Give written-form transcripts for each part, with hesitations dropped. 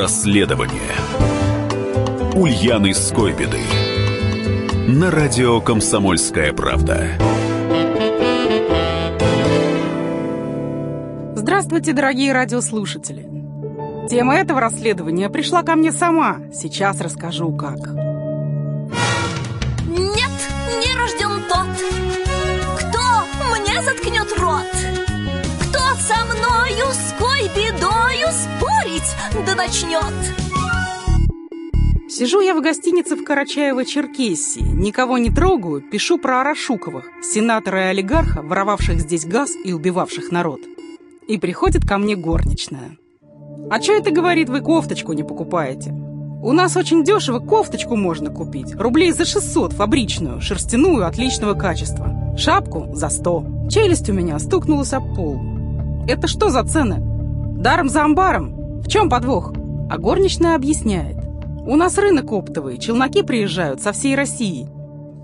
Расследование Ульяны Скойбеды на радио «Комсомольская правда». Здравствуйте, дорогие радиослушатели! Тема этого расследования пришла ко мне сама. Сейчас расскажу, как. Нет, не рожден тот, кто мне заткнет рот. Со мною Скойбедою спорить да начнет. Сижу я в гостинице в Карачаево-Черкесии. Никого не трогаю, пишу про Арашуковых, сенатора и олигарха, воровавших здесь газ и убивавших народ. И приходит ко мне горничная. А что это, говорит, вы кофточку не покупаете? У нас очень дешево кофточку можно купить. Рублей за 600 фабричную, шерстяную, отличного качества. Шапку за 100. Челюсть у меня стукнулась об пол. Это что за цены? Даром за амбаром? В чем подвох? А горничная объясняет. У нас рынок оптовый, челноки приезжают со всей России.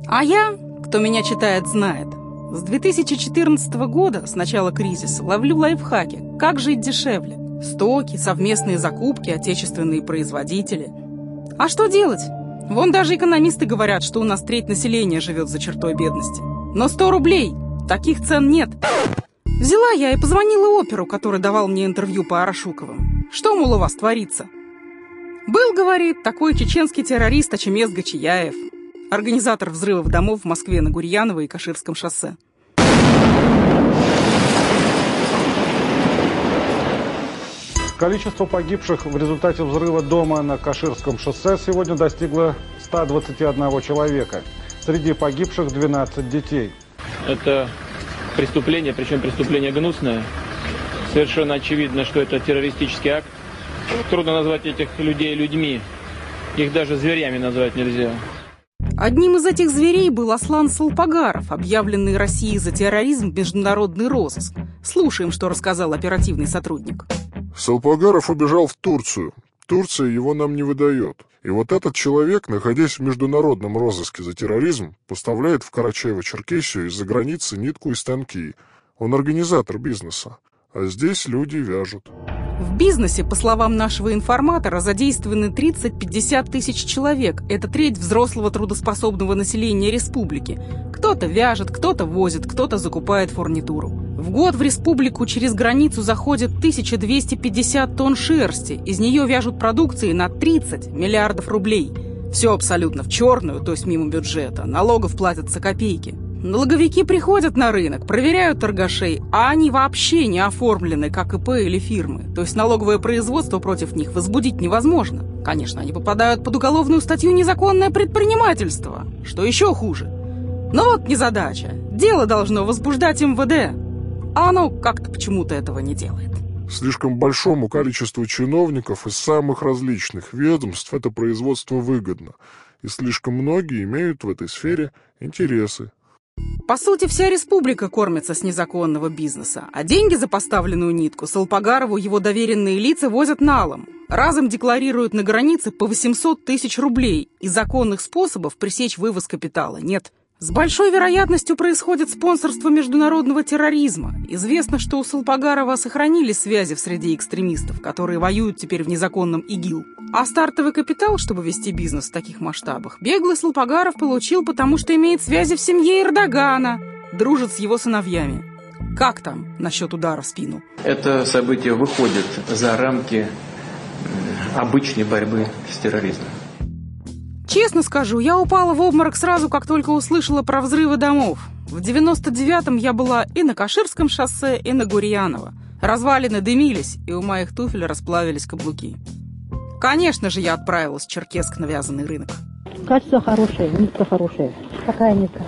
А я, кто меня читает, знает. С 2014 года, с начала кризиса, ловлю лайфхаки. Как жить дешевле? Стоки, совместные закупки, отечественные производители. А что делать? Вон даже экономисты говорят, что у нас треть населения живет за чертой бедности. Но 100 рублей! Таких цен нет! Взяла я и позвонила оперу, который давал мне интервью по Арашуковым. Что, мол, у вас творится? Был, говорит, такой чеченский террорист Ачимез Гочияев, организатор взрывов домов в Москве на Гурьяново и Каширском шоссе. Количество погибших в результате взрыва дома на Каширском шоссе сегодня достигло 121 человека. Среди погибших 12 детей. Это... преступление, причем преступление гнусное. Совершенно очевидно, что это террористический акт. Трудно назвать этих людей людьми. Их даже зверями назвать нельзя. Одним из этих зверей был Аслан Салпагаров, объявленный Россией за терроризм в международный розыск. Слушаем, что рассказал оперативный сотрудник. Салпагаров убежал в Турцию. Турция его нам не выдает. И вот этот человек, находясь в международном розыске за терроризм, поставляет в Карачаево-Черкесию из-за границы нитку и станки. Он организатор бизнеса. А здесь люди вяжут. В бизнесе, по словам нашего информатора, задействованы 30-50 тысяч человек. Это треть взрослого трудоспособного населения республики. Кто-то вяжет, кто-то возит, кто-то закупает фурнитуру. В год в республику через границу заходит 1250 тонн шерсти. Из нее вяжут продукции на 30 миллиардов рублей. Все абсолютно в черную, то есть мимо бюджета. Налогов платятся копейки. Налоговики приходят на рынок, проверяют торгашей, а они вообще не оформлены как ИП или фирмы. То есть налоговое производство против них возбудить невозможно. Конечно, они попадают под уголовную статью «Незаконное предпринимательство», что еще хуже. Но вот незадача. Дело должно возбуждать МВД, а оно как-то почему-то этого не делает. Слишком большому количеству чиновников из самых различных ведомств это производство выгодно. И слишком многие имеют в этой сфере интересы. По сути, вся республика кормится с незаконного бизнеса, а деньги за поставленную нитку Салпагарову его доверенные лица возят налом. Разом декларируют на границе по 800 тысяч рублей, и законных способов пресечь вывоз капитала нет. С большой вероятностью происходит спонсорство международного терроризма. Известно, что у Салпагарова сохранились связи в среде экстремистов, которые воюют теперь в незаконном ИГИЛ. А стартовый капитал, чтобы вести бизнес в таких масштабах, беглый Салпагаров получил, потому что имеет связи в семье Эрдогана, дружит с его сыновьями. Как там насчет удара в спину? Это событие выходит за рамки обычной борьбы с терроризмом. Честно скажу, я упала в обморок сразу, как только услышала про взрывы домов. В 99-м я была и на Каширском шоссе, и на Гурьяново. Развалины дымились, и у моих туфель расплавились каблуки. Конечно же, я отправилась в Черкесск на вязаный рынок. Качество хорошее, нитка хорошая. Какая нитка?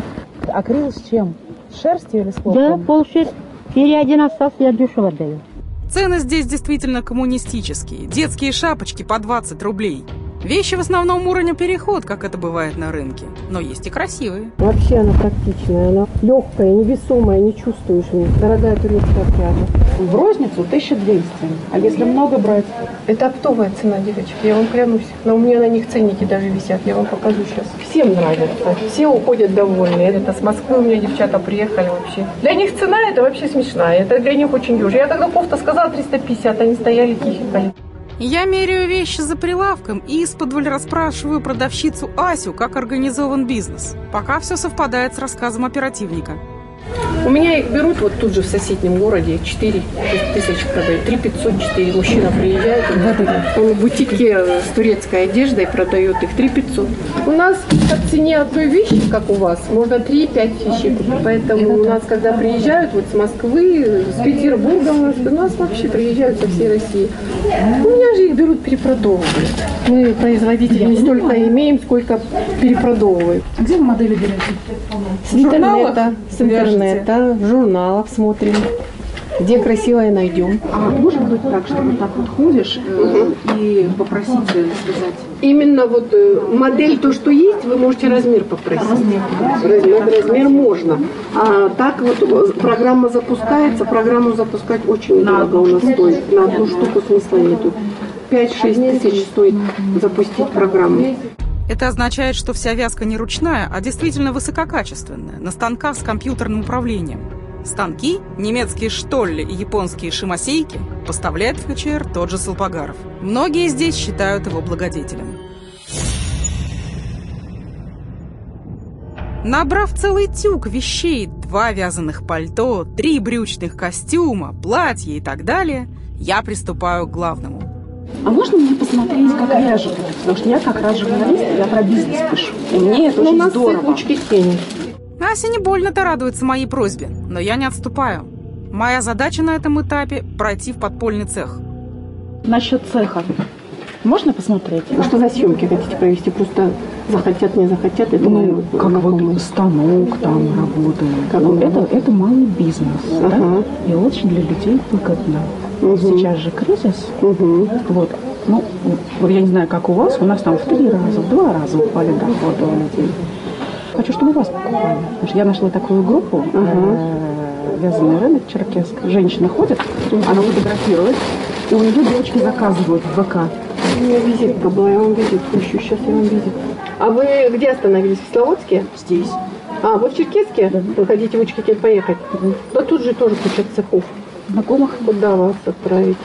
Акрил с чем? С шерстью или с хлопком? Да, полшерсть. Переоден остался, я дешево отдаю. Цены здесь действительно коммунистические. Детские шапочки по 20 рублей. Вещи в основном уровня переход, как это бывает на рынке. Но есть и красивые. Вообще она практичная, она легкая, невесомая, не чувствуешь ее. Дорогая турецкая пряжа. В розницу 1200, а если много брать? Это оптовая цена, девочки, я вам клянусь. Но у меня на них ценники даже висят, я вам покажу сейчас. Всем нравится, все уходят довольны. Это с Москвы у меня девчата приехали вообще. Для них цена это вообще смешная, это для них очень дешево. Я когда кофта сказала 350, они стояли, хихикали. Я меряю вещи за прилавком и исподволь расспрашиваю продавщицу Асю, как организован бизнес. Пока все совпадает с рассказом оперативника. У меня их берут вот тут же в соседнем городе, 4000 продают, 3504. Мужчина приезжает, он в бутике с турецкой одеждой продает их 3500. У нас по цене одной вещи, как у вас, можно 3-5 вещей купить. Поэтому у нас, когда приезжают вот с Москвы, с Петербурга, у нас вообще приезжают со всей России. У меня же их берут перепродовывают. Мы производители не столько имеем, сколько перепродовывают. А где вы модели берете? С интернета. С интернета. Журналов смотрим, где красивое найдем. А может быть так, что вот так вот ходишь и попросить связать? Именно вот модель, то, что есть, вы можете размер попросить. Размер можно. А так вот программа запускается, программу запускать очень долго у нас стоит. На одну штуку смысла нету. 5-6 тысяч стоит запустить программу. Это означает, что вся вязка не ручная, а действительно высококачественная, на станках с компьютерным управлением. Станки, немецкие Stoll и японские шимасейки, поставляет в КЧР тот же Салпагаров. Многие здесь считают его благодетелем. Набрав целый тюк вещей, 2 вязаных пальто, 3 брючных костюма, платья и так далее, я приступаю к главному. А можно мне посмотреть, как я живу? Потому что я как раз журналист, я про бизнес пишу. И мне это очень здорово. У нас цветочки тени. Ася не больно-то радуется моей просьбе, но я не отступаю. Моя задача на этом этапе – пройти в подпольный цех. Насчет цеха. Можно посмотреть? Что за съемки хотите провести? Просто захотят, не захотят. Это ну, как вот станок там работает. Ну, это малый бизнес. Ага. Да? И очень для людей выгодно. Угу. Сейчас же кризис. Угу. Вот. Ну, я не знаю, как у вас. У нас там в 3 раза, в 2 раза упали доходы у людей. Хочу, чтобы вас покупали. Потому что я нашла такую группу. Вязаный рынок Черкесск. Женщина ходит, она фотографирует. И у нее девочки заказывают в ВК. У меня визитка была, я вам визитку ищу, сейчас я вам визитку. А вы где остановились? В Кисловодске? Здесь. А, вы в Черкесске? Да. Вы хотите в Учкекель поехать? Да. Да тут же тоже куча цехов. Знакомых? Куда вас отправить?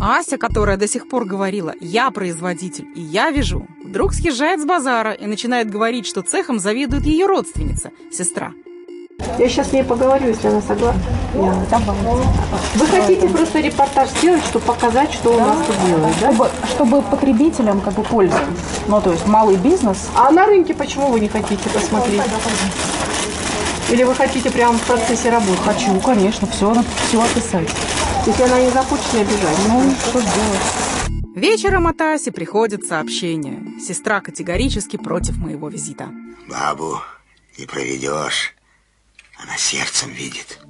Ася, которая до сих пор говорила «я производитель и я вяжу», вдруг съезжает с базара и начинает говорить, что цехом заведует ее родственница, сестра. Я сейчас с ней поговорю, если она согласна. Вы хотите просто репортаж сделать, чтобы показать, что у нас тут делают, да? Чтобы потребителям как бы пользу. Ну, то есть малый бизнес. А на рынке почему вы не хотите посмотреть? Или вы хотите прямо в процессе работы? Хочу, конечно, все описать. Если она не захочет, не обижать. Ну, что делать? Вечером от Аси приходит сообщение. Сестра категорически против моего визита. Бабу не проведешь. Она сердцем видит.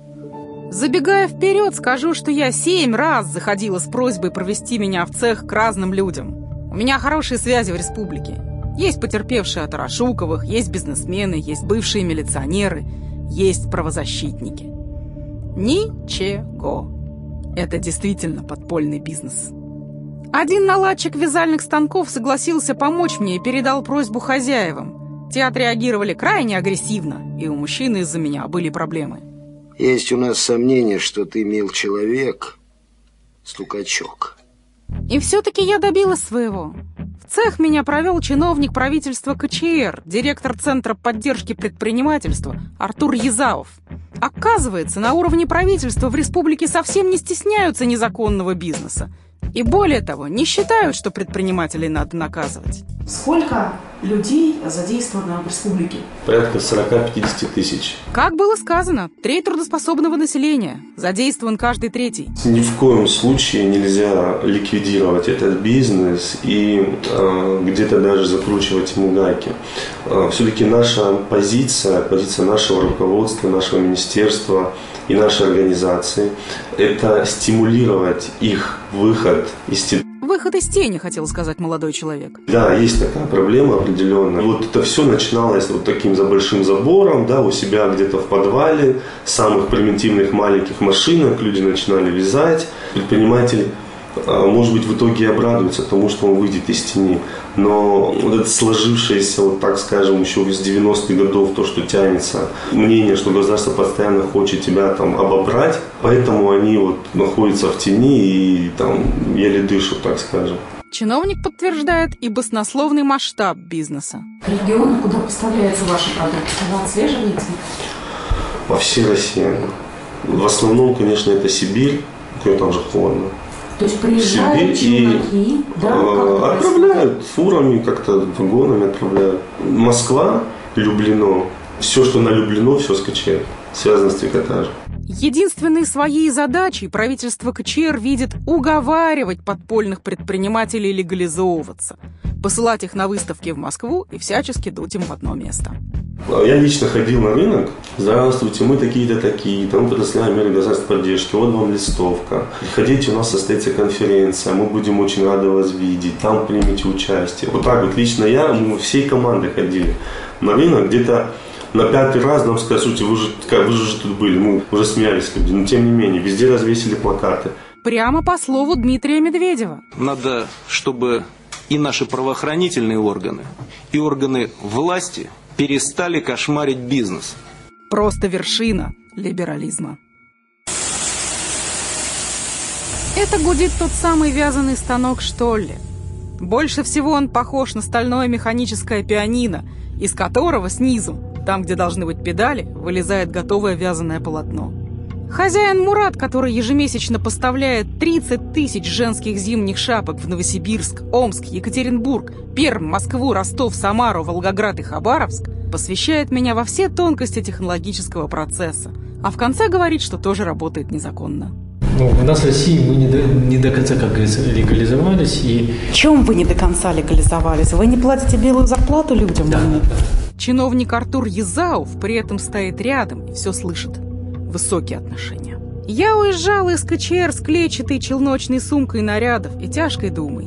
Забегая вперед, скажу, что я 7 раз заходила с просьбой провести меня в цех к разным людям. У меня хорошие связи в республике. Есть потерпевшие от Арашуковых, есть бизнесмены, есть бывшие милиционеры, есть правозащитники. Ничего. Это действительно подпольный бизнес. Один наладчик вязальных станков согласился помочь мне и передал просьбу хозяевам. Те отреагировали крайне агрессивно, и у мужчины из-за меня были проблемы. Есть у нас сомнения, что ты, мил человек, стукачок. И все-таки я добилась своего. В цех меня провел чиновник правительства КЧР, директор Центра поддержки предпринимательства Артур Езавов. Оказывается, на уровне правительства в республике совсем не стесняются незаконного бизнеса. И более того, не считают, что предпринимателей надо наказывать. Сколько людей задействовано в республике? Порядка 40-50 тысяч. Как было сказано, треть трудоспособного населения. Задействован каждый 3-й. Ни в коем случае нельзя ликвидировать этот бизнес и где-то даже закручивать ему гайки. Все-таки наша позиция нашего руководства, нашего министерства и нашей организации – это стимулировать их выход из тени. Выход из тени, хотел сказать молодой человек. Да, есть такая проблема определенная. Вот это все начиналось вот таким за большим забором, да, у себя где-то в подвале, самых примитивных маленьких машинок люди начинали вязать. Предприниматель может быть, в итоге обрадуется тому, что он выйдет из тени. Но вот это сложившееся, вот так скажем, еще из 90-х годов, то, что тянется, мнение, что государство постоянно хочет тебя там обобрать, поэтому они вот находятся в тени и там еле дышат, так скажем. Чиновник подтверждает и баснословный масштаб бизнеса. Регионы, куда поставляется ваша продукция, вы отслеживаете? По всей России. В основном, конечно, это Сибирь, но там же холодно. То есть приезжают чиновники, да? Отправляют фурами, как-то вагонами отправляют. Москва, Люблино. Все, что на Люблино, все скачает. Связано с трикотажем. Единственной своей задачей правительство КЧР видит уговаривать подпольных предпринимателей легализовываться, посылать их на выставки в Москву и всячески дуть им в одно место. Я лично ходил на рынок. Здравствуйте, мы такие-то, такие-то. Мы предоставляем меры государственной поддержки. Вот вам листовка. Приходите, у нас состоится конференция. Мы будем очень рады вас видеть. Там примите участие. Вот так вот лично я, мы всей командой ходили на рынок. Где-то на пятый раз нам сказали, слушайте, вы же тут были. Мы уже смеялись люди. Но тем не менее, везде развесили плакаты. Прямо по слову Дмитрия Медведева. Надо, чтобы и наши правоохранительные органы, и органы власти перестали кошмарить бизнес. Просто вершина либерализма. Это гудит тот самый вязаный станок Stoll. Больше всего он похож на стальное механическое пианино, из которого снизу, там, где должны быть педали, вылезает готовое вязаное полотно. Хозяин Мурат, который ежемесячно поставляет 30 тысяч женских зимних шапок в Новосибирск, Омск, Екатеринбург, Пермь, Москву, Ростов, Самару, Волгоград и Хабаровск, посвящает меня во все тонкости технологического процесса, а в конце говорит, что тоже работает незаконно. Ну, у нас в России мы не до конца, как говорится, легализовались. И... В чем вы не до конца легализовались? Вы не платите белую зарплату людям? Да. Чиновник Артур Езавов при этом стоит рядом и все слышит. Высокие отношения. Я уезжала из КЧР с клетчатой челночной сумкой нарядов и тяжкой думой.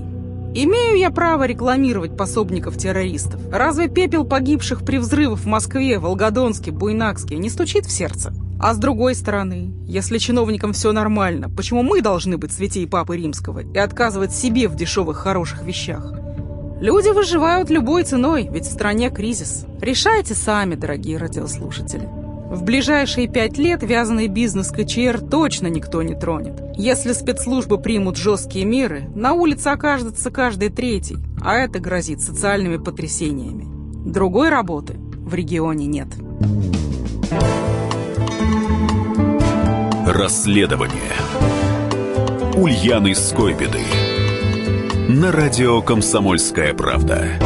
Имею я право рекламировать пособников террористов? Разве пепел погибших при взрывах в Москве, Волгодонске, Буйнакске не стучит в сердце? А с другой стороны, если чиновникам все нормально, почему мы должны быть святей Папы Римского и отказывать себе в дешевых хороших вещах? Люди выживают любой ценой, ведь в стране кризис. Решайте сами, дорогие радиослушатели. В ближайшие 5 лет вязаный бизнес КЧР точно никто не тронет. Если спецслужбы примут жесткие меры, на улице окажется каждый третий, а это грозит социальными потрясениями. Другой работы в регионе нет. Расследование Ульяны Скойбеды на радио «Комсомольская правда».